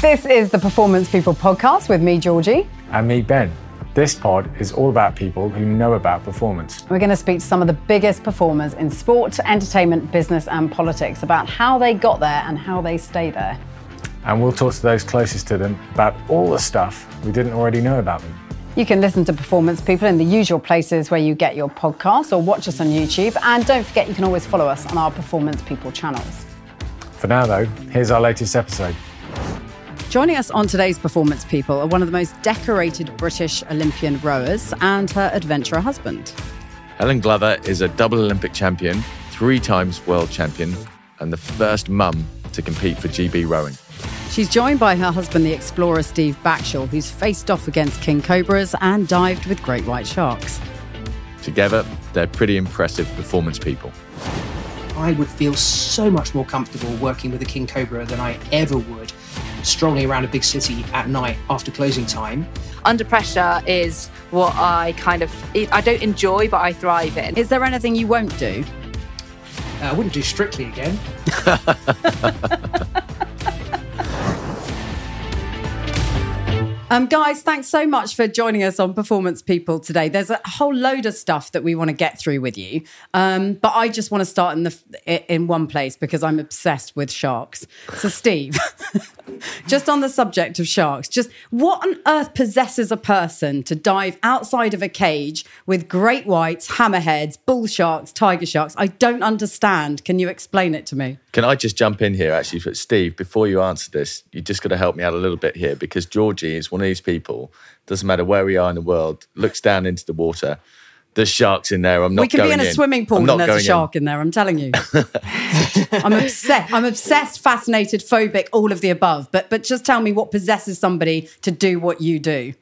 This is the Performance People podcast with me, Georgie. And me, Ben. This pod is all about people who know about performance. We're going to speak to some of the biggest performers in sport, entertainment, business and politics about how they got there and how they stay there. And we'll talk to those closest to them about all the stuff we didn't already know about them. You can listen to Performance People in the usual places where you get your podcasts, or watch us on YouTube. And don't forget, you can always follow us on our Performance People channels. For now, though, here's our latest episode. Joining us on today's Performance People are one of the most decorated British Olympian rowers and her adventurer husband. Helen Glover is a double Olympic champion, 3 times world champion, and the first mum to compete for GB Rowing. She's joined by her husband, the explorer Steve Backshall, who's faced off against king cobras and dived with great white sharks. Together, they're pretty impressive performance people. I would feel so much more comfortable working with a king cobra than I ever would strolling around a big city at night after closing time. Under pressure is what I don't enjoy, but I thrive in. Is there anything you won't do? I wouldn't do Strictly again. Guys, thanks so much for joining us on Performance People today. There's a whole load of stuff that we want to get through with you. But I just want to start in one place because I'm obsessed with sharks. So Steve, just on the subject of sharks, just what on earth possesses a person to dive outside of a cage with great whites, hammerheads, bull sharks, tiger sharks? I don't understand. Can you explain it to me? Can I just jump in here, actually? Steve, before you answer this, you just got to help me out a little bit here, because Georgie is one of these people, doesn't matter where we are in the world, looks down into the water, there's sharks in there, I'm not going in. We could be in a swimming pool and there's a shark in there, I'm telling you. I'm obsessed, fascinated, phobic, all of the above. But just tell me what possesses somebody to do what you do.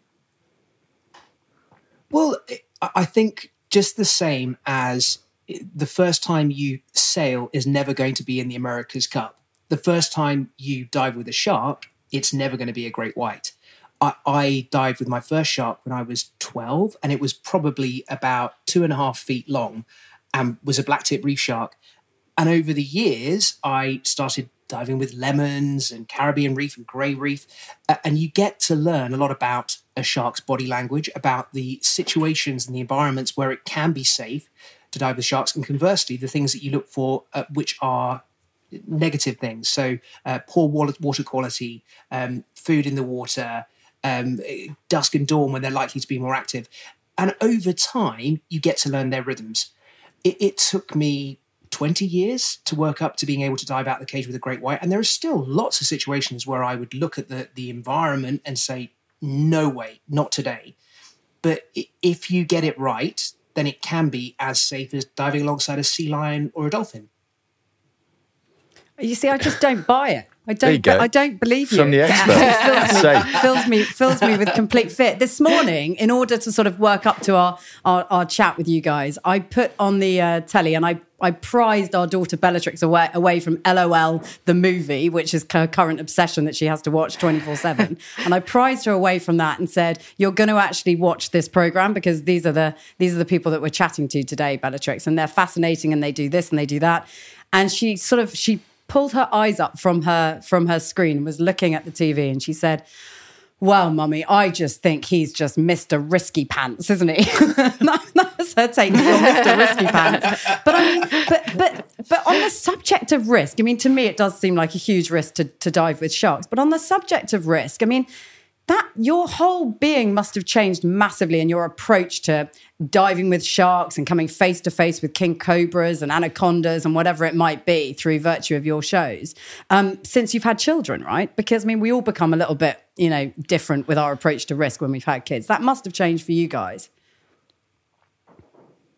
Well, I think just the same as the first time you sail is never going to be in the America's Cup. The first time you dive with a shark, it's never going to be a great white. I dived with my first shark when I was 12, and it was probably about 2.5 feet long and was a blacktip reef shark. And over the years, I started diving with lemons and Caribbean reef and grey reef. And you get to learn a lot about a shark's body language, about the situations and the environments where it can be safe to dive with sharks, and conversely, the things that you look for, which are negative things. So poor water quality, food in the water, dusk and dawn when they're likely to be more active. And over time, you get to learn their rhythms. It took me 20 years to work up to being able to dive out the cage with a great white. And there are still lots of situations where I would look at the environment and say, no way, not today. But if you get it right, then it can be as safe as diving alongside a sea lion or a dolphin. You see, I just don't buy it. I don't believe you. From the experts. fills me with complete fear. This morning, in order to sort of work up to our chat with you guys, I put on the telly and I prized our daughter Bellatrix away from LOL, the movie, which is her current obsession that she has to watch 24/7. And I prized her away from that and said, you're going to actually watch this programme because these are the people that we're chatting to today, Bellatrix, and they're fascinating and they do this and they do that. And she pulled her eyes up from her screen, was looking at the TV, and she said, well, Mummy, I just think he's just Mr. Risky Pants, isn't he? That was her take, Mr. Risky Pants. But I mean, but on the subject of risk, I mean, to me, it does seem like a huge risk to dive with sharks. But on the subject of risk, I mean, that your whole being must have changed massively in your approach to diving with sharks and coming face to face with king cobras and anacondas and whatever it might be through virtue of your shows since you've had children, right? Because, I mean, we all become a little bit, you know, different with our approach to risk when we've had kids. That must have changed for you guys.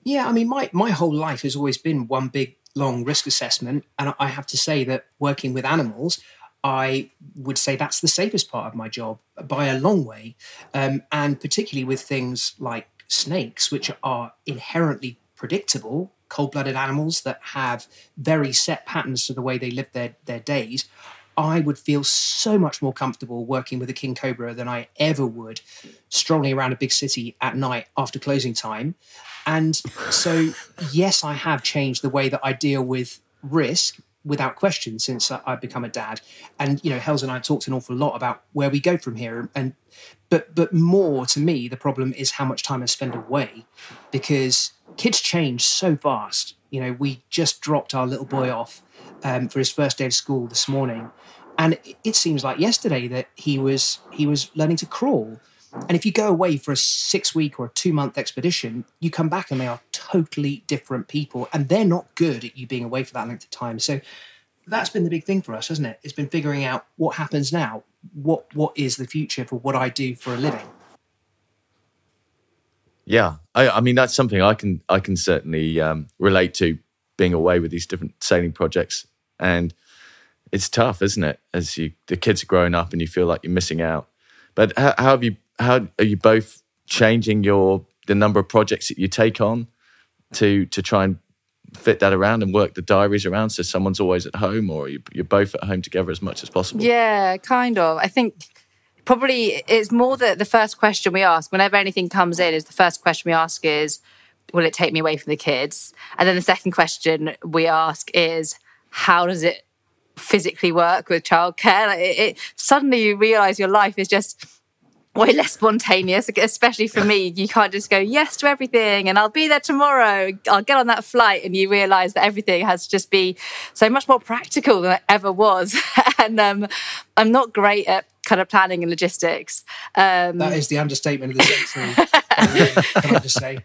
Yeah, I mean, my whole life has always been one big, long risk assessment. And I have to say that working with animals, I would say that's the safest part of my job by a long way. And particularly with things like snakes, which are inherently predictable, cold-blooded animals that have very set patterns to the way they live their days, I would feel so much more comfortable working with a king cobra than I ever would strolling around a big city at night after closing time. And so, yes, I have changed the way that I deal with risk, without question, since I've become a dad. And, you know, Hels and I talked an awful lot about where we go from here. And but more to me, the problem is how much time I spend away, because kids change so fast. You know, we just dropped our little boy off for his first day of school this morning. And it seems like yesterday that he was learning to crawl. And if you go away for a 6-week or a 2-month expedition, you come back and they are totally different people, and they're not good at you being away for that length of time. So that's been the big thing for us, hasn't it? It's been figuring out what happens now, what is the future for what I do for a living. Yeah, I mean, that's something I can certainly relate to, being away with these different sailing projects. And it's tough, isn't it? As the kids are growing up and you feel like you're missing out. But how are you both changing the number of projects that you take on to try and fit that around and work the diaries around, so someone's always at home, or you're both at home together as much as possible? Yeah, kind of. I think probably it's more that the first question we ask, whenever anything comes in, is the first question we ask is, will it take me away from the kids? And then the second question we ask is, how does it physically work with childcare? Like suddenly you realise your life is just way less spontaneous, especially for me. You can't just go yes to everything and I'll be there tomorrow, I'll get on that flight, and you realise that everything has to just be so much more practical than it ever was. And I'm not great at kind of planning and logistics. That is the understatement of the century. I have to say,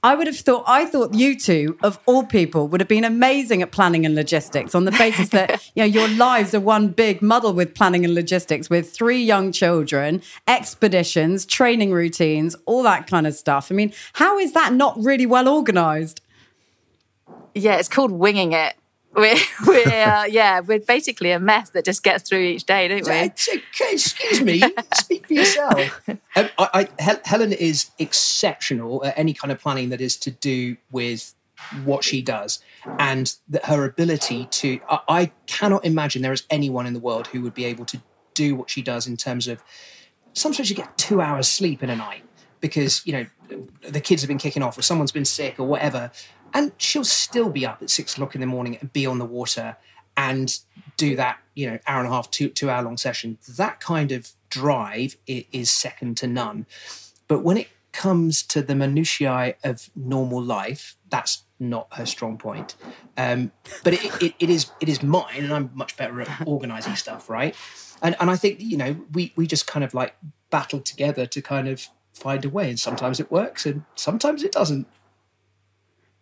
I thought you two, of all people, would have been amazing at planning and logistics, on the basis that, you know, your lives are one big muddle with planning and logistics, with 3 young children, expeditions, training routines, all that kind of stuff. I mean, how is that not really well organised? Yeah, it's called winging it. We're basically a mess that just gets through each day, don't we? Excuse me, speak for yourself. Helen is exceptional at any kind of planning that is to do with what she does, and that her ability to... I cannot imagine there is anyone in the world who would be able to do what she does in terms of... Sometimes you get 2 hours sleep in a night because, you know, the kids have been kicking off or someone's been sick or whatever... And she'll still be up at 6 o'clock in the morning and be on the water and do that, you know, hour and a half, 2 hour long session. That kind of drive is second to none. But when it comes to the minutiae of normal life, that's not her strong point. But it is mine, and I'm much better at organising stuff, right? And I think, you know, we just kind of like battle together to kind of find a way, and sometimes it works and sometimes it doesn't.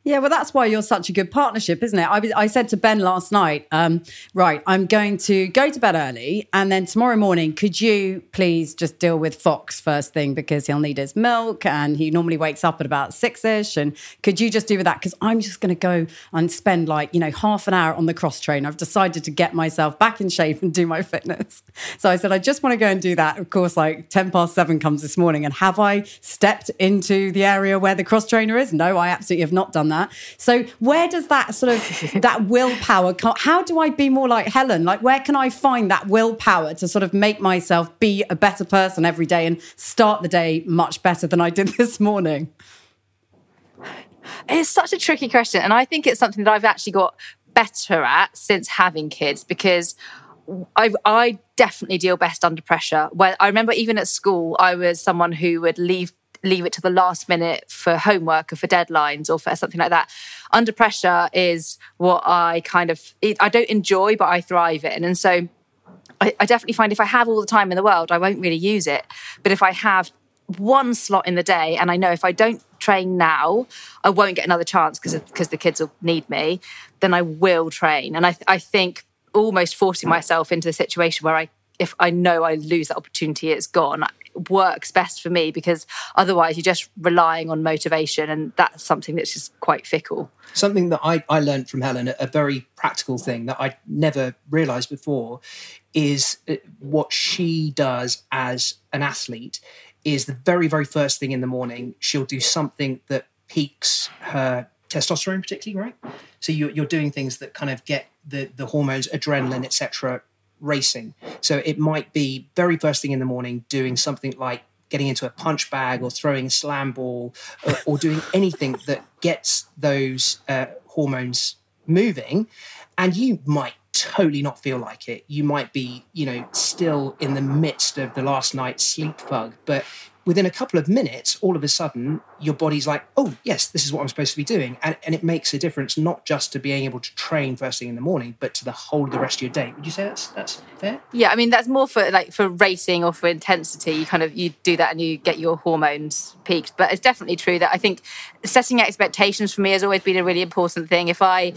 Yeah, well, that's why you're such a good partnership, isn't it? I said to Ben last night, right, I'm going to go to bed early and then tomorrow morning, could you please just deal with Fox first thing because he'll need his milk and he normally wakes up at about 6-ish and could you just do with that? Because I'm just going to go and spend like, half an hour on the cross train. I've decided to get myself back in shape and do my fitness. So I said, I just want to go and do that. Of course, like 7:10 comes this morning and have I stepped into the area where the cross trainer is? No, I absolutely have not done that. So where does that sort of that willpower come? How do I be more like Helen? Like, where can I find that willpower to sort of make myself be a better person every day and start the day much better than I did this morning? It's such a tricky question. And I think it's something that I've actually got better at since having kids because I definitely deal best under pressure. Well, I remember even at school, I was someone who would leave it to the last minute for homework or for deadlines or for something like that. Under pressure is what I don't enjoy, but I thrive in. And so I definitely find if I have all the time in the world, I won't really use it. But if I have one slot in the day and I know if I don't train now, I won't get another chance because the kids will need me, then I will train. And I think almost forcing myself into the situation where if I know I lose that opportunity, it's gone, works best for me because otherwise you're just relying on motivation and that's something that's just quite fickle. Something that I learned from Helen, a very practical thing that I never realised before, is what she does as an athlete is the very, very first thing in the morning, she'll do something that peaks her testosterone particularly, right? So you're doing things that kind of get the hormones, adrenaline, etc., racing. So it might be very first thing in the morning doing something like getting into a punch bag or throwing a slam ball or doing anything that gets those hormones moving. And you might totally not feel like it. You might be, still in the midst of the last night's sleep fug. But within a couple of minutes, all of a sudden, your body's like, oh, yes, this is what I'm supposed to be doing. And it makes a difference, not just to being able to train first thing in the morning, but to the whole of the rest of your day. Would you say that's fair? Yeah, I mean, that's more for for racing or for intensity. You you do that and you get your hormones peaked. But it's definitely true that I think setting expectations for me has always been a really important thing. If I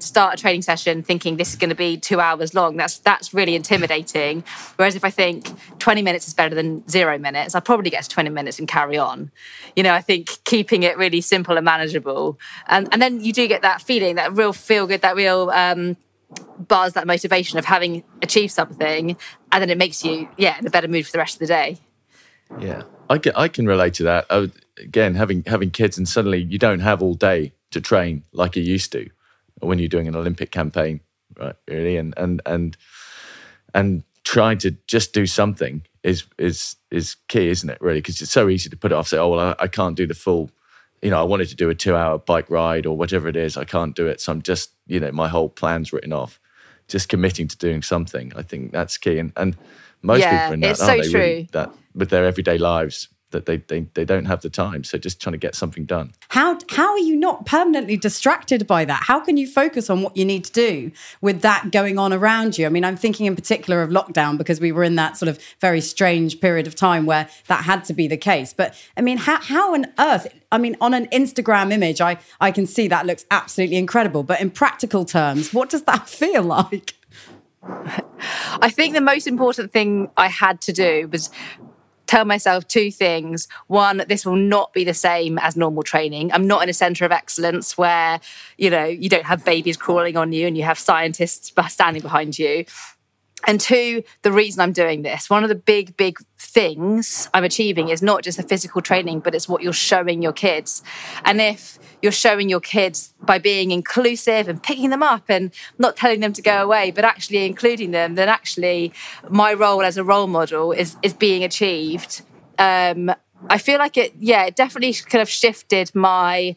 start a training session thinking this is going to be 2 hours long, that's really intimidating. Whereas if I think 20 minutes is better than 0 minutes, I'll probably get to 20 minutes and carry on. I think keeping it really simple and manageable. And then you do get that feeling, that real feel good, that real buzz, that motivation of having achieved something. And then it makes you, in a better mood for the rest of the day. Yeah, I can relate to that. Again, having kids and suddenly you don't have all day to train like you used to when you're doing an Olympic campaign, right? Really, and trying to just do something is key, isn't it, really? Because it's so easy to put it off, say, oh, well, I can't do the full, I wanted to do a 2-hour bike ride or whatever it is, I can't do it. So I'm just, my whole plan's written off. Just committing to doing something, I think that's key. And most people in that, aren't they? True. Really, that with their everyday lives, that they don't have the time. So just trying to get something done. How are you not permanently distracted by that? How can you focus on what you need to do with that going on around you? I mean, I'm thinking in particular of lockdown because we were in that sort of very strange period of time where that had to be the case. But I mean, how on earth... I mean, on an Instagram image, I can see that looks absolutely incredible. But in practical terms, what does that feel like? I think the most important thing I had to do was... tell myself two things. One, this will not be the same as normal training. I'm not in a centre of excellence where, you don't have babies crawling on you and you have scientists standing behind you. And two, the reason I'm doing this. One of the big, big things I'm achieving is not just the physical training, but it's what you're showing your kids. And if you're showing your kids by being inclusive and picking them up and not telling them to go away, but actually including them, then actually my role as a role model is being achieved. I feel like it definitely kind of shifted my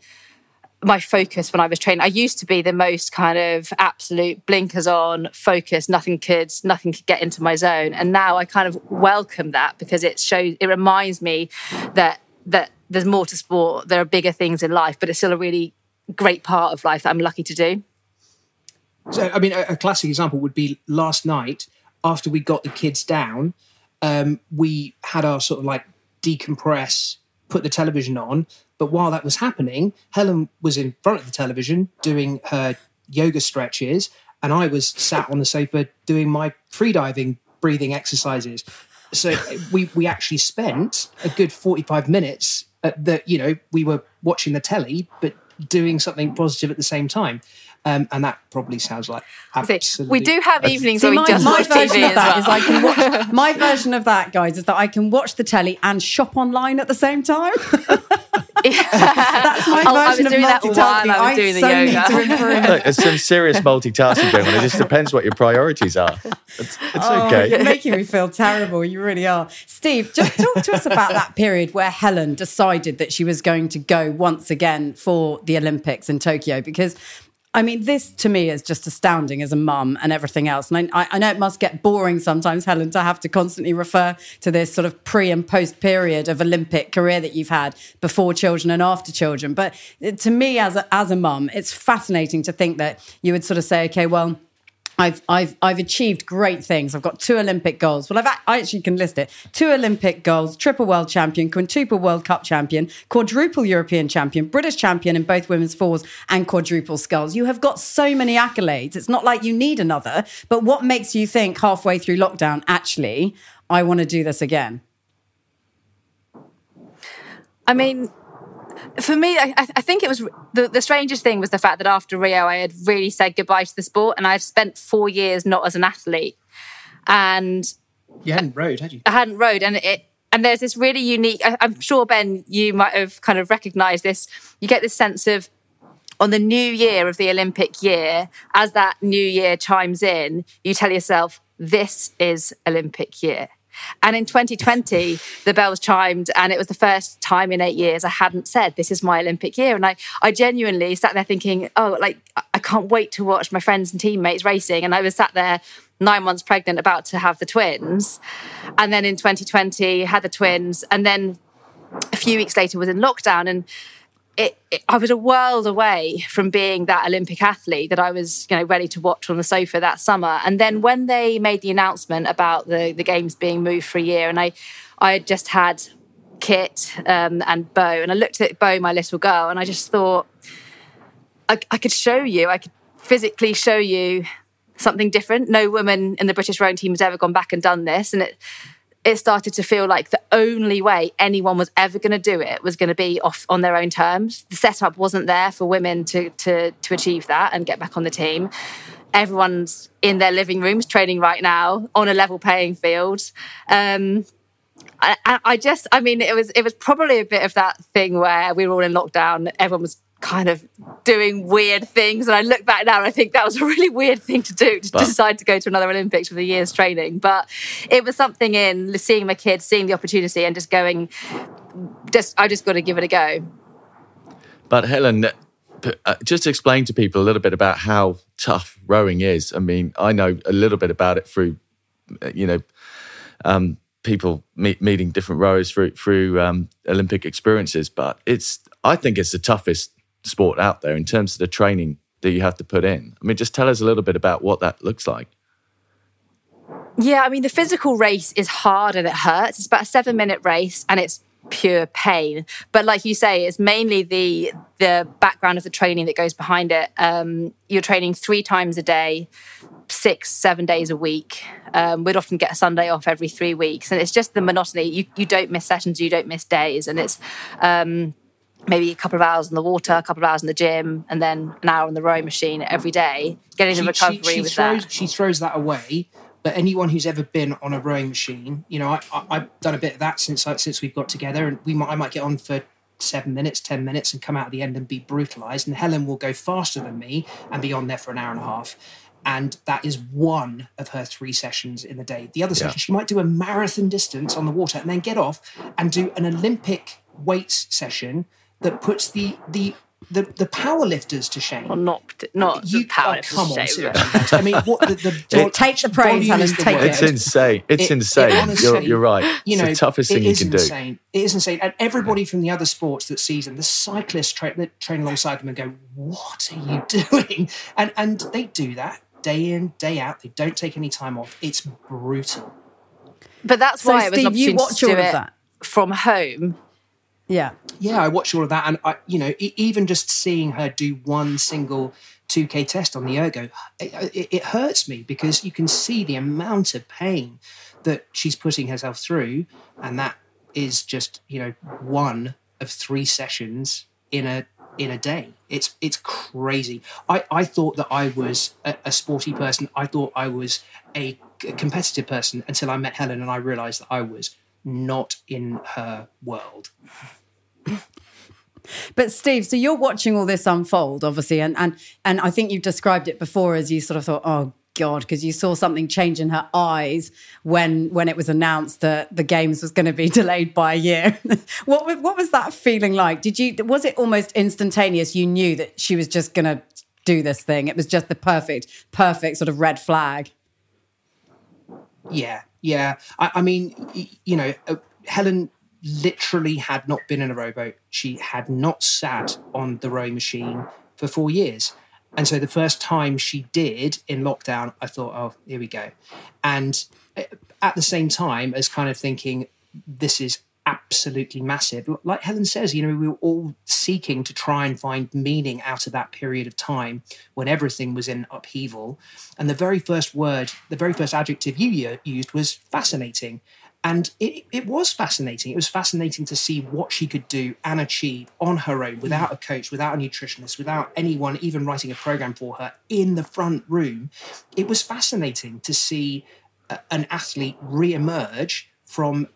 focus when I was training. I used to be the most kind of absolute blinkers on, focus, nothing could get into my zone. And now I kind of welcome that because it reminds me that there's more to sport, there are bigger things in life, but it's still a really great part of life that I'm lucky to do. So, I mean, a classic example would be last night, after we got the kids down, we had our sort of decompress put the television on. But while that was happening, Helen was in front of the television doing her yoga stretches, and I was sat on the sofa doing my freediving breathing exercises. So we actually spent a good 45 minutes that, you know, we were watching the telly, but doing something positive at the same time. And that probably sounds like absolutely... We do have evenings where we just watch TV as well. My version of that, guys, is that I can watch the telly and shop online at the same time. That's my version of multitasking. That while I was doing the yoga. Look, there's some serious multitasking going on. It just depends what your priorities are. It's okay. You're making me feel terrible. You really are. Steve, just talk to us about that period where Helen decided that she was going to go once again for the Olympics in Tokyo, because... I mean, this to me is just astounding as a mum and everything else. And I know it must get boring sometimes, Helen, to have to constantly refer to this sort of pre and post period of Olympic career that you've had before children and after children. But to me as a mum, it's fascinating to think that you would sort of say, okay, well, I've achieved great things. I've got 2 Olympic goals. Well, I actually can list it. 2 Olympic goals, 3 world champion, 2 World Cup champion, 4 European champion, British champion in both women's fours and 4 sculls. You have got so many accolades. It's not like you need another. But what makes you think halfway through lockdown, actually, I want to do this again? I mean... For me, I think it was the strangest thing was the fact that after Rio, I had really said goodbye to the sport, and I'd spent 4 years not as an athlete. And you hadn't rowed, had you? I hadn't rowed, and there's this really unique. I'm sure, Ben, you might have kind of recognised this. You get this sense of on the new year of the Olympic year, as that new year chimes in, you tell yourself, "This is Olympic year." And in 2020, the bells chimed, and it was the first time in 8 years I hadn't said, this is my Olympic year. And I genuinely sat there thinking, oh, like, I can't wait to watch my friends and teammates racing. And I was sat there 9 months pregnant, about to have the twins. And then in 2020, had the twins. And then a few weeks later was in lockdown. And I was a world away from being that Olympic athlete that I was, you know, ready to watch on the sofa that summer. And then when they made the announcement about the games being moved for a year, and I had just had Kit and Beau, and I looked at Beau, my little girl, and I just thought, I could physically show you something different. No woman in the British rowing team has ever gone back and done this, and it started to feel like the only way anyone was ever going to do it was going to be off on their own terms. The setup wasn't there for women to achieve that and get back on the team. Everyone's in their living rooms training right now on a level playing field. It was probably a bit of that thing where we were all in lockdown. Everyone was kind of doing weird things. And I look back now and I think that was a really weird thing to do, to decide to go to another Olympics with a year's training. But it was something in seeing my kids, seeing the opportunity and just going, I just got to give it a go. But Helen, just explain to people a little bit about how tough rowing is. I mean, I know a little bit about it through, you know, people meeting different rowers through Olympic experiences. But I think it's the toughest sport out there in terms of the training that you have to put in. I mean, just tell us a little bit about what that looks like. Yeah, I mean, the physical race is hard and it hurts. It's about a 7-minute race and it's pure pain. But like you say, it's mainly the background of the training that goes behind it. You're training 3 times a day, 6-7 days a week. We'd often get a Sunday off every 3 weeks. And it's just the monotony. You don't miss sessions, you don't miss days. And it's... maybe a couple of hours in the water, a couple of hours in the gym, and then an hour on the rowing machine every day, getting the recovery with that. She throws that away, but anyone who's ever been on a rowing machine, you know, I've done a bit of that since we've got together, and I might get on for 7 minutes, 10 minutes, and come out at the end and be brutalised, and Helen will go faster than me and be on there for an hour and a half. And that is one of her 3 sessions in the day. The other session, she might do a marathon distance on the water and then get off and do an Olympic weights session that puts the power lifters to shame. Well, not you, the power lifters to shame. I mean, what take the praise, Helen. It's insane. It's insane. Honestly, you're right. You know, it's the toughest thing you can do. It is insane. And everybody from the other sports that sees them, the cyclists that train alongside them and go, "What are you doing?" And they do that day in, day out. They don't take any time off. It's brutal. But that's why it was an opportunity to do it from home. Yeah. Yeah, I watched all of that, and I, you know, even just seeing her do one single 2K test on the ergo, it hurts me, because you can see the amount of pain that she's putting herself through, and that is just, you know, one of three sessions in a day. It's crazy. I thought that I was a sporty person. I thought I was a competitive person until I met Helen, and I realised that I was not in her world. But Steve, so you're watching all this unfold, obviously, and I think you've described it before as you sort of thought, oh God, because you saw something change in her eyes when it was announced that the Games was going to be delayed by a year. What was that feeling like? Was it almost instantaneous? You knew that she was just going to do this thing. It was just the perfect sort of red flag. Yeah. I mean, you know, Helen literally had not been in a rowboat. She had not sat on the rowing machine for 4 years. And so the first time she did in lockdown, I thought, oh, here we go. And at the same time as kind of thinking, this is absolutely massive. Like Helen says, you know, we were all seeking to try and find meaning out of that period of time when everything was in upheaval. And the very first word, the very first adjective you used was fascinating. And it was fascinating. It was fascinating to see what she could do and achieve on her own, without a coach, without a nutritionist, without anyone even writing a program for her in the front room. It was fascinating to see an athlete re-emerge from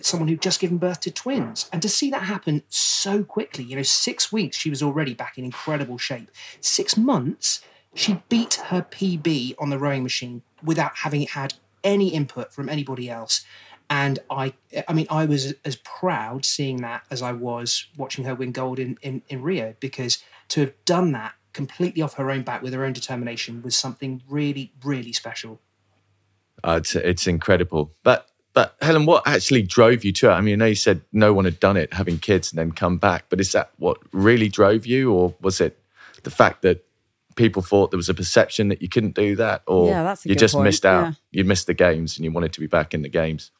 someone who'd just given birth to twins, and to see that happen so quickly. You know, 6 weeks, she was already back in incredible shape. 6 months, she beat her PB on the rowing machine without having had any input from anybody else. And I mean, I was as proud seeing that as I was watching her win gold in Rio, because to have done that completely off her own back with her own determination was something really, really special. It's incredible. But Helen, what actually drove you to it? I mean, I know you said no one had done it, having kids and then come back, but is that what really drove you? Or was it the fact that people thought there was a perception that you couldn't do that, or you just missed out? Yeah. You missed the Games and you wanted to be back in the Games.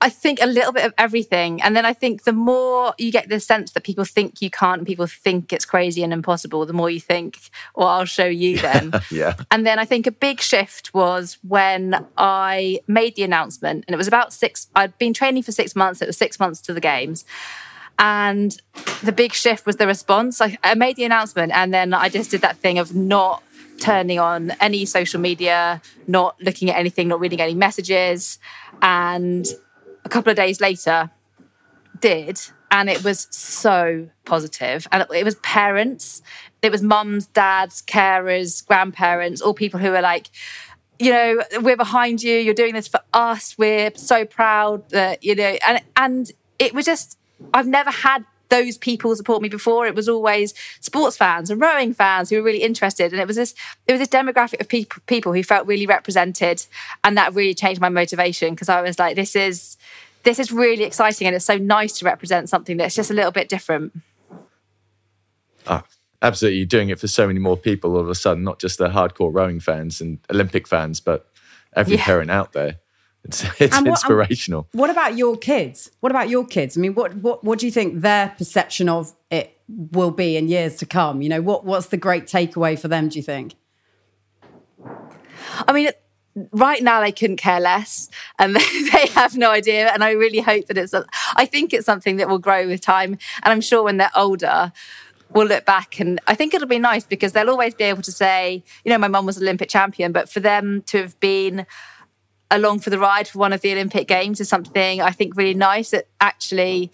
I think a little bit of everything. And then I think the more you get this sense that people think you can't, and people think it's crazy and impossible, the more you think, well, I'll show you then. Yeah. And then I think a big shift was when I made the announcement, and it was I'd been training for 6 months. It was 6 months to the Games. And the big shift was the response. I made the announcement, and then I just did that thing of not turning on any social media, not looking at anything, not reading any messages. And a couple of days later, did. And it was so positive. And it was parents. It was mums, dads, carers, grandparents, all people who were like, you know, we're behind you. You're doing this for us. We're so proud that, you know, and it was just, I've never had those people support me before. It was always sports fans and rowing fans who were really interested, and it was this demographic of people who felt really represented, and that really changed my motivation, because I was like, this is really exciting, and it's so nice to represent something that's just a little bit different. Oh, absolutely! You're doing it for so many more people all of a sudden, not just the hardcore rowing fans and Olympic fans, but every parent out there. It's inspirational. What about your kids? I mean, what do you think their perception of it will be in years to come? You know, what's the great takeaway for them, do you think? I mean, right now they couldn't care less, and they have no idea. And I really hope that I think it's something that will grow with time. And I'm sure when they're older, we'll look back, and I think it'll be nice, because they'll always be able to say, you know, my mum was an Olympic champion, but for them to have been along for the ride for one of the Olympic Games is something I think really nice, that actually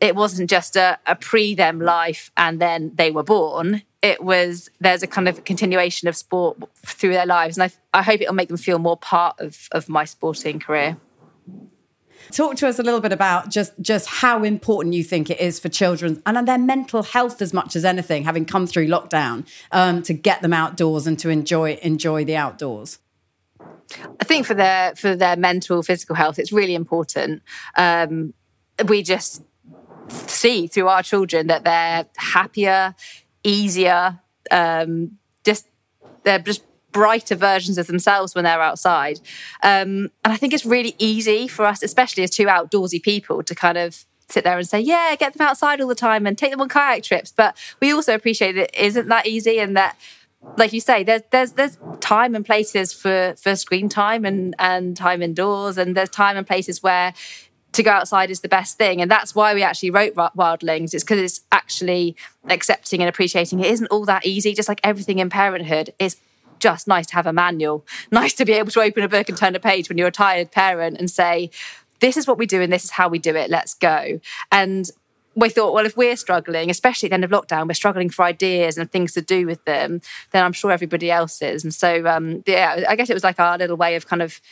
it wasn't just a pre-them life and then they were born. It was, there's a kind of continuation of sport through their lives. And I hope it'll make them feel more part of my sporting career. Talk to us a little bit about just how important you think it is for children and their mental health as much as anything, having come through lockdown, to get them outdoors and to enjoy the outdoors. I think for their mental, physical health, it's really important. We just see through our children that they're happier, easier, they're just brighter versions of themselves when they're outside. And I think it's really easy for us, especially as two outdoorsy people, to kind of sit there and say, yeah, get them outside all the time and take them on kayak trips. But we also appreciate that it isn't that easy, and that, like you say, there's time and places for screen time and time indoors, and there's time and places where to go outside is the best thing. And that's why we actually wrote Wildlings. It's because it's actually accepting and appreciating it isn't all that easy. Just like everything in parenthood, it's just nice to have a manual. Nice to be able to open a book and turn a page when you're a tired parent and say, this is what we do and this is how we do it, let's go. And we thought, well, if we're struggling, especially at the end of lockdown, we're struggling for ideas and things to do with them, then I'm sure everybody else is. And so, I guess it was like our little way of kind of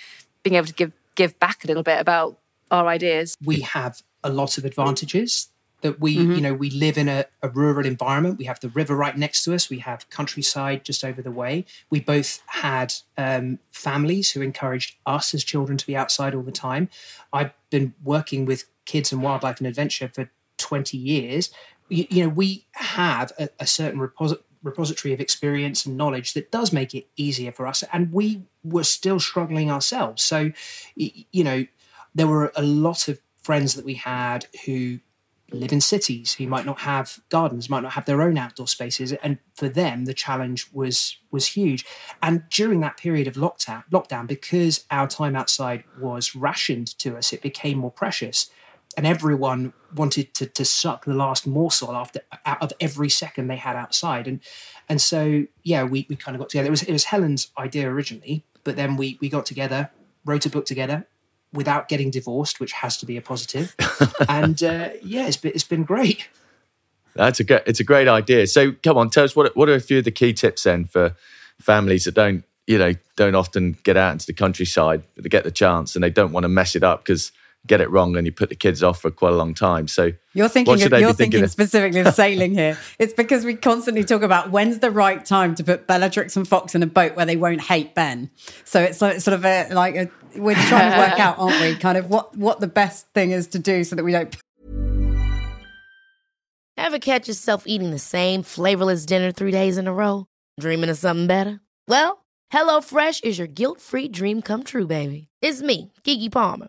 being able to give back a little bit about our ideas. We have a lot of advantages that we, mm-hmm. We live in a rural environment. We have the river right next to us. We have countryside just over the way. We both had families who encouraged us as children to be outside all the time. I've been working with kids and wildlife and adventure for 20 years. We have a certain repository of experience and knowledge that does make it easier for us. And we were still struggling ourselves. So, there were a lot of friends that we had who live in cities, who might not have gardens, might not have their own outdoor spaces. And for them, the challenge was huge. And during that period of lockdown, because our time outside was rationed to us, it became more precious. And everyone wanted to suck the last morsel out of every second they had outside. And so, yeah, we kind of got together. It was Helen's idea originally, but then we got together, wrote a book together, without getting divorced, which has to be a positive. And it's been great. It's a great idea. So come on, tell us what are a few of the key tips then for families that don't often get out into the countryside, but they get the chance and they don't want to mess it up because get it wrong and you put the kids off for quite a long time. So you're thinking specifically of sailing here. It's because we constantly talk about when's the right time to put Bellatrix and Fox in a boat where they won't hate Ben. So it's sort of we're trying to work out, aren't we, kind of what the best thing is to do so that we don't. Ever catch yourself eating the same flavorless dinner 3 days in a row? Dreaming of something better? Well, HelloFresh is your guilt-free dream come true, baby. It's me, Keke Palmer.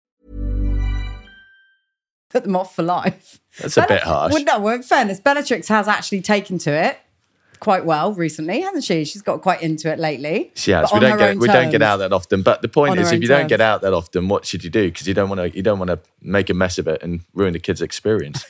Put them off for life. That's a bit harsh. Well, no, in fairness, Bellatrix has actually taken to it quite well recently, hasn't she? She's got quite into it lately. She has. We don't get out that often. But the point is, if you don't get out that often, what should you do? Because you don't want to make a mess of it and ruin the kid's experience.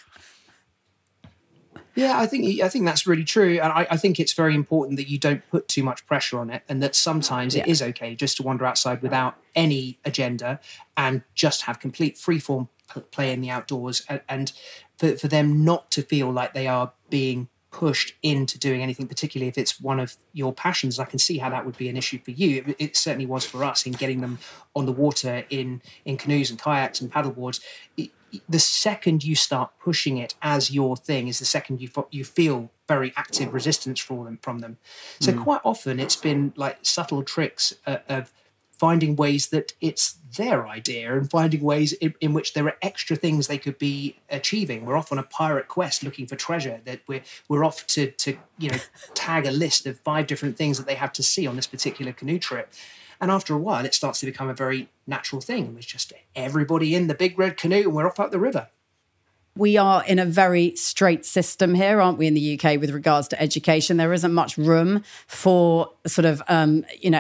Yeah, I think that's really true. And I think it's very important that you don't put too much pressure on it, and that sometimes it is okay just to wander outside without any agenda and just have complete freeform play in the outdoors, and for them not to feel like they are being pushed into doing anything, particularly if it's one of your passions. I can see how that would be an issue for you. It certainly was for us in getting them on the water in canoes and kayaks and paddleboards. The second you start pushing it as your thing is the second you feel very active resistance from them. So quite often it's been like subtle tricks of finding ways that it's their idea and finding ways in which there are extra things they could be achieving. We're off on a pirate quest looking for treasure, that we're off to tag a list of 5 different things that they have to see on this particular canoe trip. And after a while, it starts to become a very natural thing. It's just everybody in the big red canoe and we're off up the river. we are in a very straight system here, aren't we, in the UK with regards to education? There isn't much room for sort of,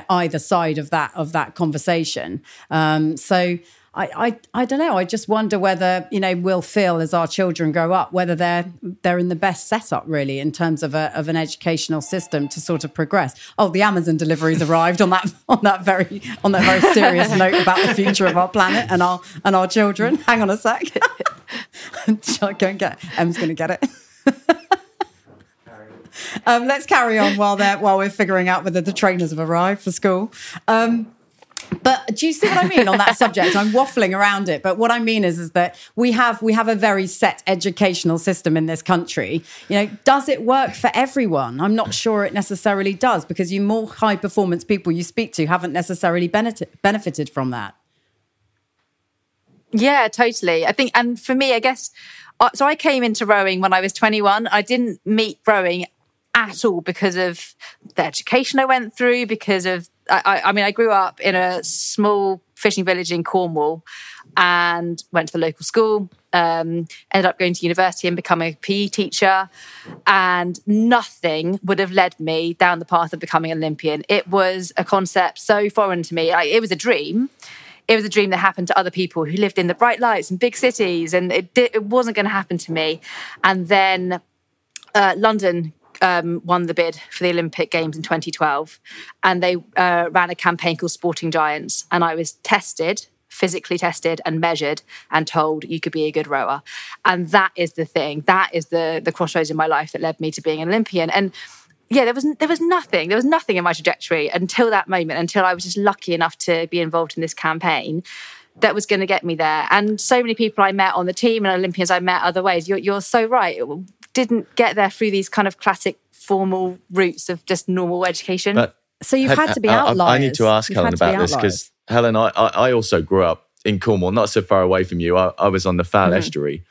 either side of that conversation. So I don't know. I just wonder whether, we'll feel as our children grow up, whether they're in the best setup really in terms of an educational system to sort of progress. Oh, the Amazon deliveries arrived on that very serious note about the future of our planet and our children. Hang on a sec. Em's going to get it. Let's carry on while we're figuring out whether the trainers have arrived for school. But do you see what I mean on that subject? I'm waffling around it. But what I mean is that we have a very set educational system in this country. Does it work for everyone? I'm not sure it necessarily does, because you more high-performance people you speak to haven't necessarily benefited from that. Yeah, totally. I think, and for me, I guess, so I came into rowing when I was 21. I didn't meet rowing at all because of the education I went through, because of I grew up in a small fishing village in Cornwall and went to the local school, ended up going to university and becoming a PE teacher, and nothing would have led me down the path of becoming an Olympian. It was a concept so foreign to me. It was a dream. It was a dream that happened to other people who lived in the bright lights and big cities, and it wasn't going to happen to me. And then London won the bid for the Olympic Games in 2012, and they ran a campaign called Sporting Giants, and I was physically tested and measured and told you could be a good rower. And that is the thing, that is the crossroads in my life that led me to being an Olympian. And yeah, there was nothing in my trajectory until that moment, until I was just lucky enough to be involved in this campaign that was going to get me there. And so many people I met on the team and Olympians I met other ways, you're so right, didn't get there through these kind of classic formal routes of just normal education. But so you've had to be outliers. I need to ask Helen about this, because Helen, I also grew up in Cornwall, not so far away from you. I was on the Fal estuary,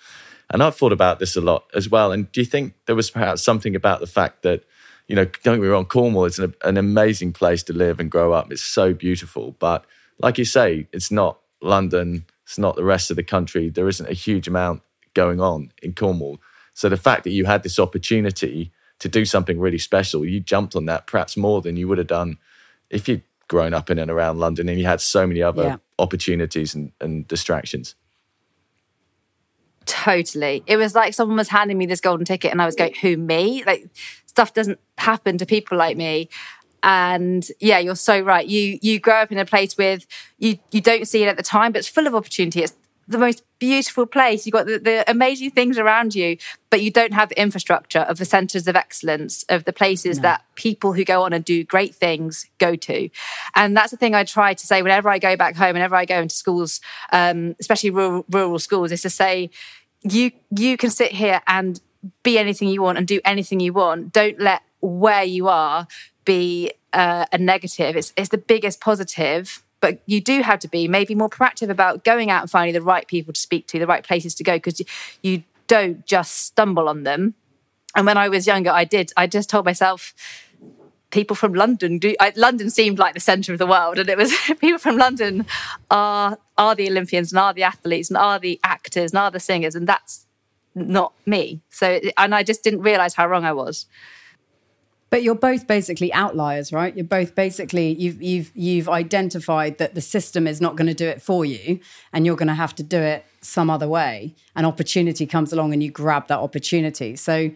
and I've thought about this a lot as well. And do you think there was perhaps something about the fact that, don't get me wrong, Cornwall is an amazing place to live and grow up. It's so beautiful. But like you say, it's not London, it's not the rest of the country. There isn't a huge amount going on in Cornwall. So the fact that you had this opportunity to do something really special, you jumped on that perhaps more than you would have done if you'd grown up in and around London and you had so many other opportunities and distractions. Totally. It was like someone was handing me this golden ticket and I was going, who, me? Like, stuff doesn't happen to people like me. And yeah, you're so right. You grow up in a place with, you don't see it at the time, but it's full of opportunity. It's the most beautiful place. You've got the amazing things around you, but you don't have the infrastructure of the centres of excellence, of the places that people who go on and do great things go to. And that's the thing I try to say whenever I go back home, whenever I go into schools, especially rural schools, is to say, you can sit here and be anything you want and do anything you want. Don't let where you are be a negative. It's the biggest positive. But you do have to be maybe more proactive about going out and finding the right people to speak to, the right places to go, because you don't just stumble on them. And when I was younger, I just told myself, people from London London seemed like the centre of the world. And it was people from London are the Olympians and are the athletes and are the actors and are the singers. And that's not me. So, and I just didn't realise how wrong I was. But you're both basically outliers, right? You're both basically, you've identified that the system is not going to do it for you and you're going to have to do it some other way. An opportunity comes along and you grab that opportunity. So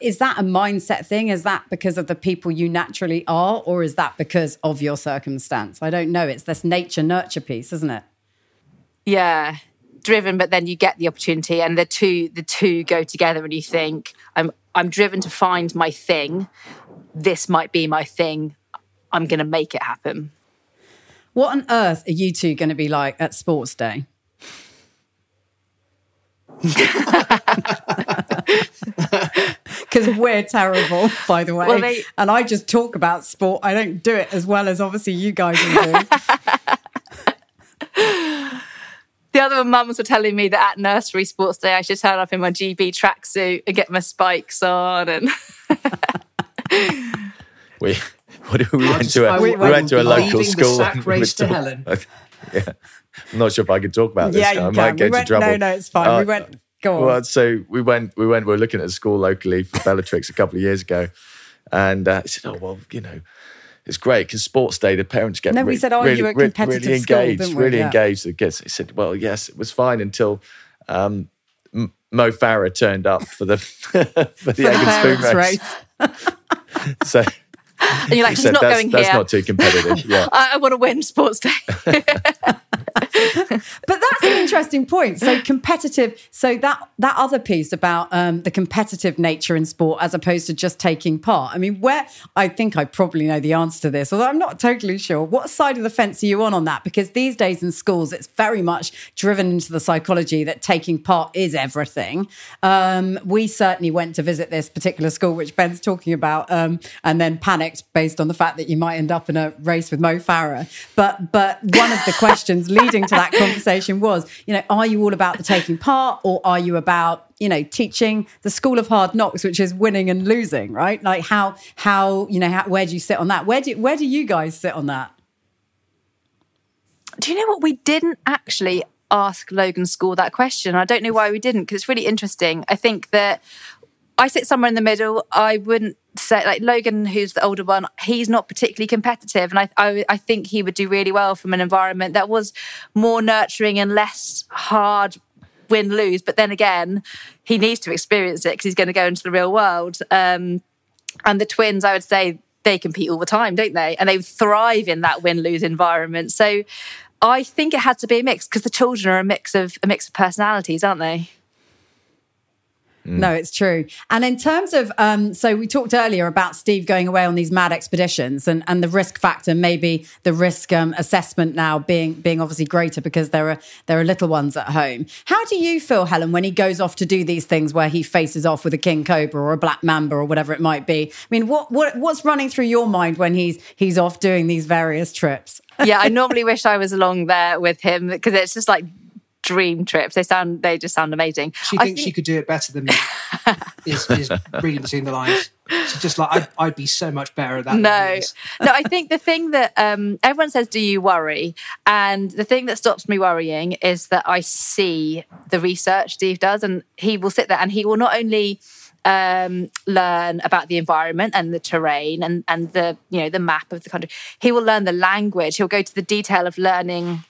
is that a mindset thing? Is that because of the people you naturally are, or is that because of your circumstance? I don't know. It's this nature-nurture piece, isn't it? Yeah, driven, but then you get the opportunity, and the two go together, and you think, I'm driven to find my thing. This might be my thing. I'm going to make it happen. What on earth are you two going to be like at sports day? Because we're terrible, by the way. Well, and I just talk about sport. I don't do it as well as obviously you guys do. The other mums were telling me that at nursery sports day, I should turn up in my GB tracksuit and get my spikes on. And we went to a local school. Sack race to Helen. I'm not sure if I could talk about this. Yeah, you can. I might get into trouble. No, it's fine. We went Go on. Well, so we were looking at a school locally for Bellatrix a couple of years ago, and he said, "Oh well, you know, it's great because sports day the parents get no." We said, "Oh, you were a competitive really school, engaged, didn't we? Really yeah. engaged." The kids. He said, "Well, yes, it was fine until." Mo Farah turned up for the for the egg and spoon race. So and you're like, he's not going here. That's not too competitive. Yeah. I want to win sports day. But that's an interesting point. So competitive. So that other piece about the competitive nature in sport as opposed to just taking part. I mean, where I think I probably know the answer to this, although I'm not totally sure. What side of the fence are you on that? Because these days in schools, it's very much driven into the psychology that taking part is everything. We certainly went to visit this particular school, which Ben's talking about, and then panicked based on the fact that you might end up in a race with Mo Farah. But one of the questions leading to that conversation was, you know, are you all about the taking part or are you about, you know, teaching the school of hard knocks, which is winning and losing, right? Like how you know, where do you sit on that? Where do you guys sit on that? Do you know what? We didn't actually ask Logan School that question. I don't know why we didn't, because it's really interesting. I think that I sit somewhere in the middle. I wouldn't say, like Logan, who's the older one, he's not particularly competitive. And I think he would do really well from an environment that was more nurturing and less hard win-lose. But then again, he needs to experience it because he's going to go into the real world. And the twins, I would say, they compete all the time, don't they? And they thrive in that win-lose environment. So I think it had to be a mix because the children are a mix of personalities, aren't they? Mm. No, it's true. And in terms of, so we talked earlier about Steve going away on these mad expeditions and the risk factor, maybe the risk assessment now being obviously greater because there are little ones at home. How do you feel, Helen, when he goes off to do these things where he faces off with a king cobra or a black mamba or whatever it might be? I mean, what's running through your mind when he's off doing these various trips? Yeah, I normally wish I was along there with him because it's just like, dream trips. They just sound amazing. She thinks she could do it better than me. Is reading between the lines. She's just like, I'd be so much better at that. No, I think the thing that everyone says, do you worry? And the thing that stops me worrying is that I see the research Steve does, and he will sit there and he will not only learn about the environment and the terrain and the, you know, the map of the country. He will learn the language. He'll go to the detail of learning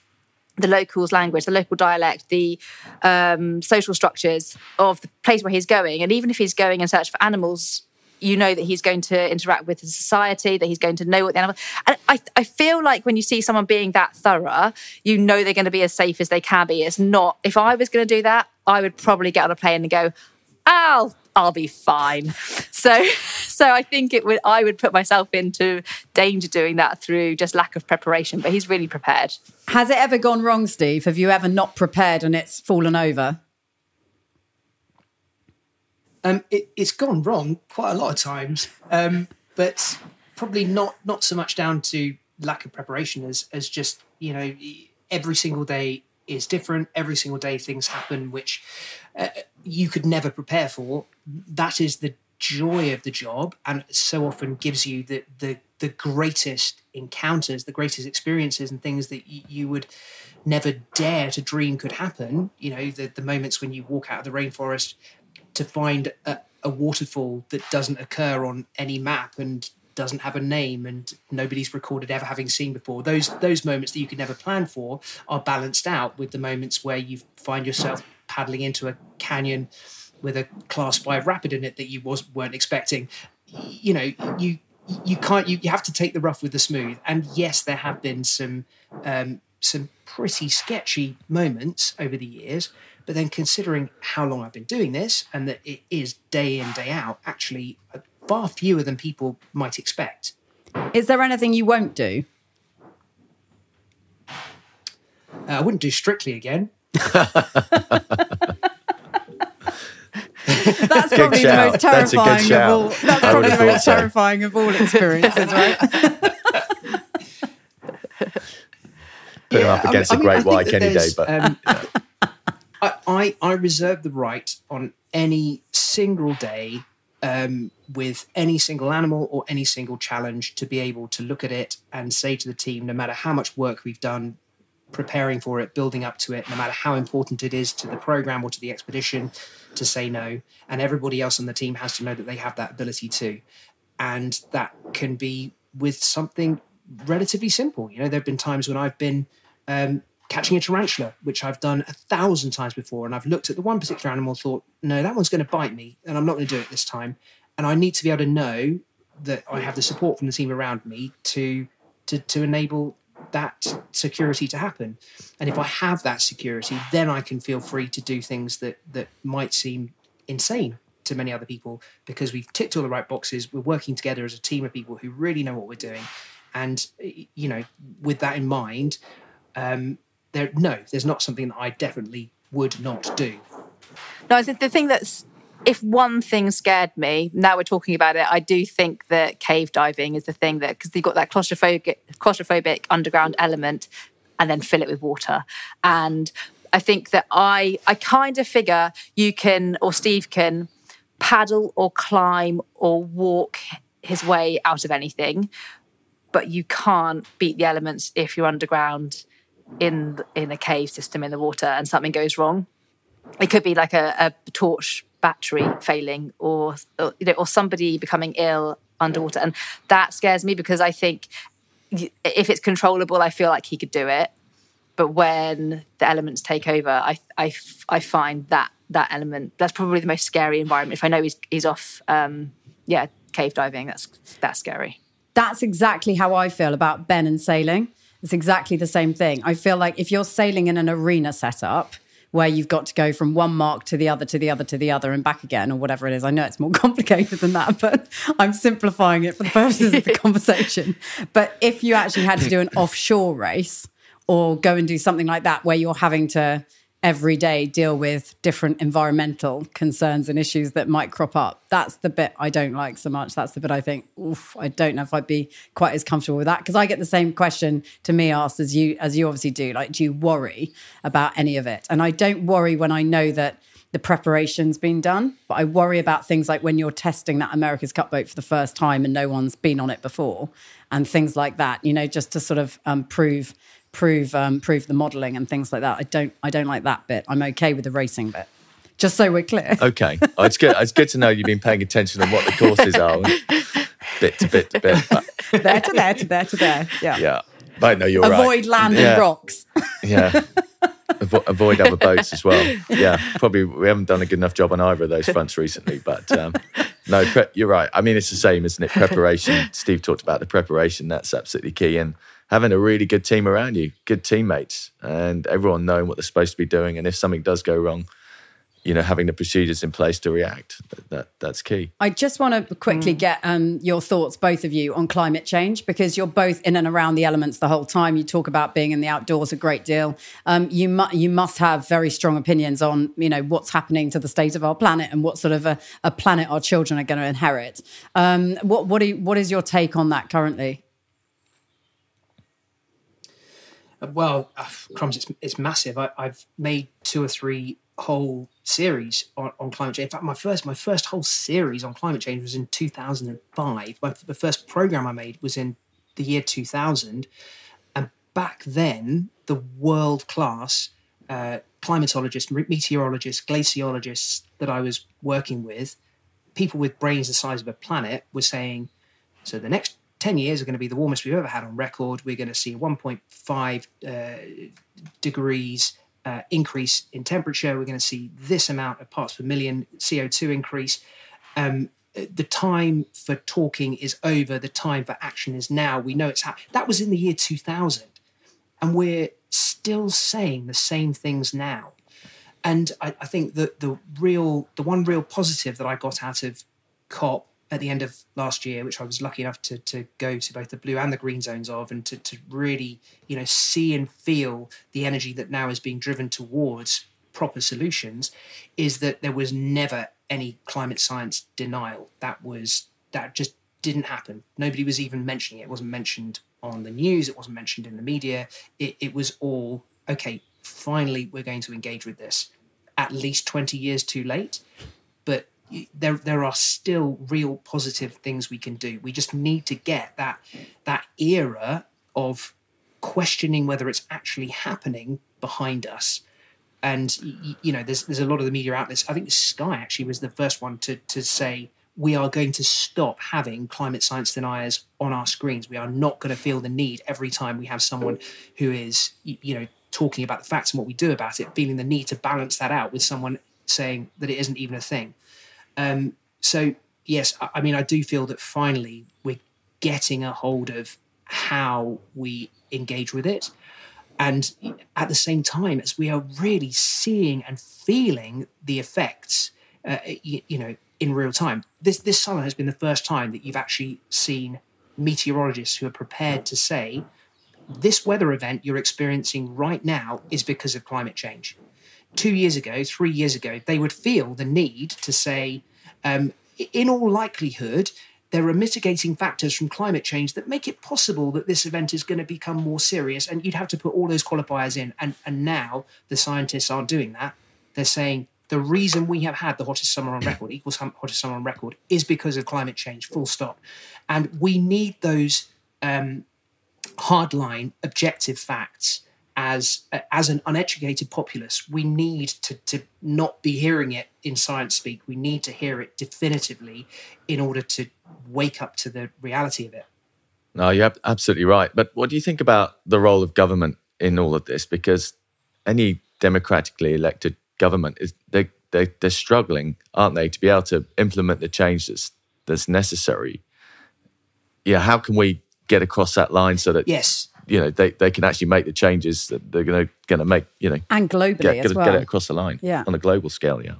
the locals' language, the local dialect, the social structures of the place where he's going. And even if he's going in search for animals, you know that he's going to interact with the society, that he's going to know what the animals... And I feel like when you see someone being that thorough, you know they're going to be as safe as they can be. It's not... If I was going to do that, I would probably get on a plane and go, I'll be fine. So I think I would put myself into danger doing that through just lack of preparation, but he's really prepared. Has it ever gone wrong, Steve? Have you ever not prepared and it's fallen over? It's gone wrong quite a lot of times, but probably not so much down to lack of preparation as just, you know, every single day is different. Every single day things happen which you could never prepare for. That is the joy of the job, and so often gives you the greatest encounters, the greatest experiences and things that you would never dare to dream could happen. You know, the moments when you walk out of the rainforest to find a waterfall that doesn't occur on any map and doesn't have a name and nobody's recorded ever having seen before. Those moments that you could never plan for are balanced out with the moments where you find yourself paddling into a canyon with a class 5 rapid in it that you weren't expecting. You know, you have to take the rough with the smooth. And yes, there have been some pretty sketchy moments over the years, but then considering how long I've been doing this and that it is day in, day out, actually far fewer than people might expect. Is there anything you won't do? I wouldn't do Strictly again. That's probably the most terrifying of all. That's probably the most terrifying of all experiences, right? Put him up against a great white any day, but I reserve the right on any single day, with any single animal or any single challenge, to be able to look at it and say to the team, no matter how much work we've done, preparing for it, building up to it, no matter how important it is to the program or to the expedition, to say no. And everybody else on the team has to know that they have that ability too. And that can be with something relatively simple. You know, there have been times when I've been catching a tarantula, which I've done 1,000 times before, and I've looked at the one particular animal and thought, no, that one's going to bite me, and I'm not going to do it this time. And I need to be able to know that I have the support from the team around me to enable that security to happen. And if I have that security, then I can feel free to do things that might seem insane to many other people, because we've ticked all the right boxes. We're working together as a team of people who really know what we're doing. And, you know, with that in mind, there's not something that I definitely would not do. No, I think the thing that's, if one thing scared me, now we're talking about it, I do think that cave diving is the thing that, because you've got that claustrophobic underground element, and then fill it with water. And I think that I kind of figure you can, or Steve can, paddle or climb or walk his way out of anything, but you can't beat the elements if you're underground in a cave system in the water and something goes wrong. It could be like a torch battery failing, or you know, or somebody becoming ill underwater, and that scares me, because I think if it's controllable, I feel like he could do it. But when the elements take over, I find that element, that's probably the most scary environment. If I know he's off, cave diving, that's scary. That's exactly how I feel about Ben and sailing. It's exactly the same thing. I feel like if you're sailing in an arena setup, where you've got to go from one mark to the other, to the other, to the other, and back again, or whatever it is. I know it's more complicated than that, but I'm simplifying it for the purposes of the conversation. But if you actually had to do an offshore race or go and do something like that, where you're having to every day deal with different environmental concerns and issues that might crop up, that's the bit I don't like so much. That's the bit I think, I don't know if I'd be quite as comfortable with that, because I get the same question to me asked as you obviously do, like, do you worry about any of it? And I don't worry when I know that the preparation's been done, but I worry about things like when you're testing that America's Cup boat for the first time and no one's been on it before, and things like that, you know, just to sort of prove the modelling and things like that. I don't like that bit. I'm okay with the racing bit. Just so we're clear. Okay, it's good. It's good to know you've been paying attention on what the courses are, bit to bit to bit. There to there to there to there. Yeah. Yeah. But no, you're right. Avoid land and rocks. Yeah. Avoid other boats as well. Yeah. Probably we haven't done a good enough job on either of those fronts recently. But no, you're right. I mean, it's the same, isn't it? Preparation. Steve talked about the preparation. That's absolutely key. And having a really good team around you, good teammates, and everyone knowing what they're supposed to be doing. And if something does go wrong, you know, having the procedures in place to react, that's key. I just want to quickly get your thoughts, both of you, on climate change, because you're both in and around the elements the whole time. You talk about being in the outdoors a great deal. You must have very strong opinions on, you know, what's happening to the state of our planet and what sort of a planet our children are going to inherit. What is your take on that currently? Well, crumbs, it's massive. I've made 2 or 3 whole series on climate change. In fact, my first whole series on climate change was in 2005. The first programme I made was in the year 2000. And back then, the world-class climatologists, meteorologists, glaciologists that I was working with, people with brains the size of a planet, were saying, so the next 10 years are going to be the warmest we've ever had on record. We're going to see a 1.5 degrees increase in temperature. We're going to see this amount of parts per million CO2 increase. The time for talking is over. The time for action is now. We know it's happening. That was in the year 2000. And we're still saying the same things now. And I think that the one real positive that I got out of COP at the end of last year, which I was lucky enough to go to both the blue and the green zones of, and to really, you know, see and feel the energy that now is being driven towards proper solutions, is that there was never any climate science denial. That just didn't happen. Nobody was even mentioning it. It wasn't mentioned on the news. It wasn't mentioned in the media. It was all, okay, finally, we're going to engage with this. At least 20 years too late, but there are still real positive things we can do. We just need to get that era of questioning whether it's actually happening behind us. And, you know, there's a lot of the media outlets. I think Sky actually was the first one to say, we are going to stop having climate science deniers on our screens. We are not going to feel the need every time we have someone who is, you know, talking about the facts and what we do about it, feeling the need to balance that out with someone saying that it isn't even a thing. So, yes, I mean, I do feel that finally we're getting a hold of how we engage with it. And at the same time, as we are really seeing and feeling the effects, you know, in real time. This summer has been the first time that you've actually seen meteorologists who are prepared to say, this weather event you're experiencing right now is because of climate change. 2 years ago, 3 years ago, they would feel the need to say, in all likelihood, there are mitigating factors from climate change that make it possible that this event is going to become more serious, and you'd have to put all those qualifiers in. And now the scientists aren't doing that. They're saying the reason we have had the hottest summer on record equals hottest summer on record is because of climate change, full stop. And we need those hardline objective facts as an uneducated populace. We need to not be hearing it in science speak. We need to hear it definitively in order to wake up to the reality of it. No, you're absolutely right. But what do you think about the role of government in all of this? Because any democratically elected government, they're struggling, aren't they, to be able to implement the change that's necessary. Yeah, how can we get across that line so that you know they can actually make the changes that they're going to make, you know, and globally get it across the line on a global scale? Yeah,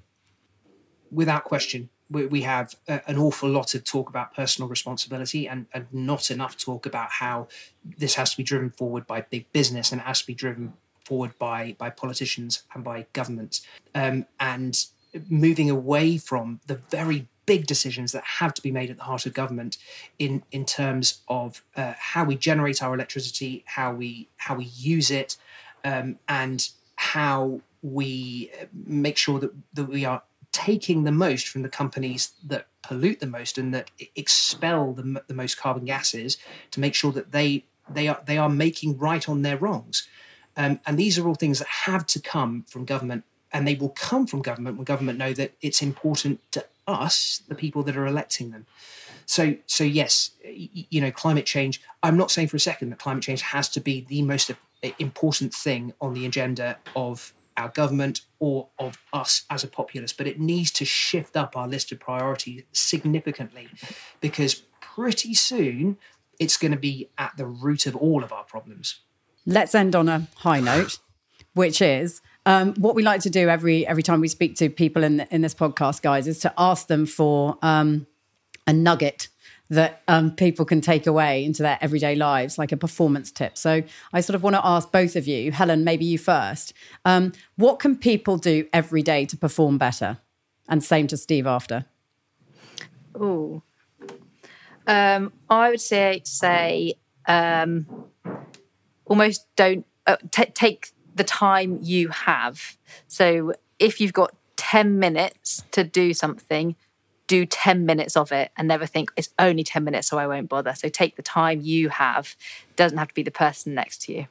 without question. We have an awful lot of talk about personal responsibility and not enough talk about how this has to be driven forward by big business and has to be driven forward by politicians and by governments. And moving away from the very big decisions that have to be made at the heart of government in terms of how we generate our electricity, how we use it, and how we make sure that we are taking the most from the companies that pollute the most and that expel the most carbon gases, to make sure that they are making right on their wrongs. And these are all things that have to come from government, and they will come from government when government know that it's important to us, the people that are electing them. So yes, you know, climate change, I'm not saying for a second that climate change has to be the most important thing on the agenda of our government or of us as a populace, but it needs to shift up our list of priorities significantly, because pretty soon it's going to be at the root of all of our problems. Let's end on a high note, which is what we like to do every time we speak to people in this podcast, guys, is to ask them for a nugget that people can take away into their everyday lives, like a performance tip. So I sort of want to ask both of you, Helen, maybe you first, what can people do every day to perform better? And same to Steve after. Oh, I would say almost don't take the time you have. So if you've got 10 minutes to do something, do 10 minutes of it, and never think it's only 10 minutes, so I won't bother. So take the time you have. It doesn't have to be the person next to you.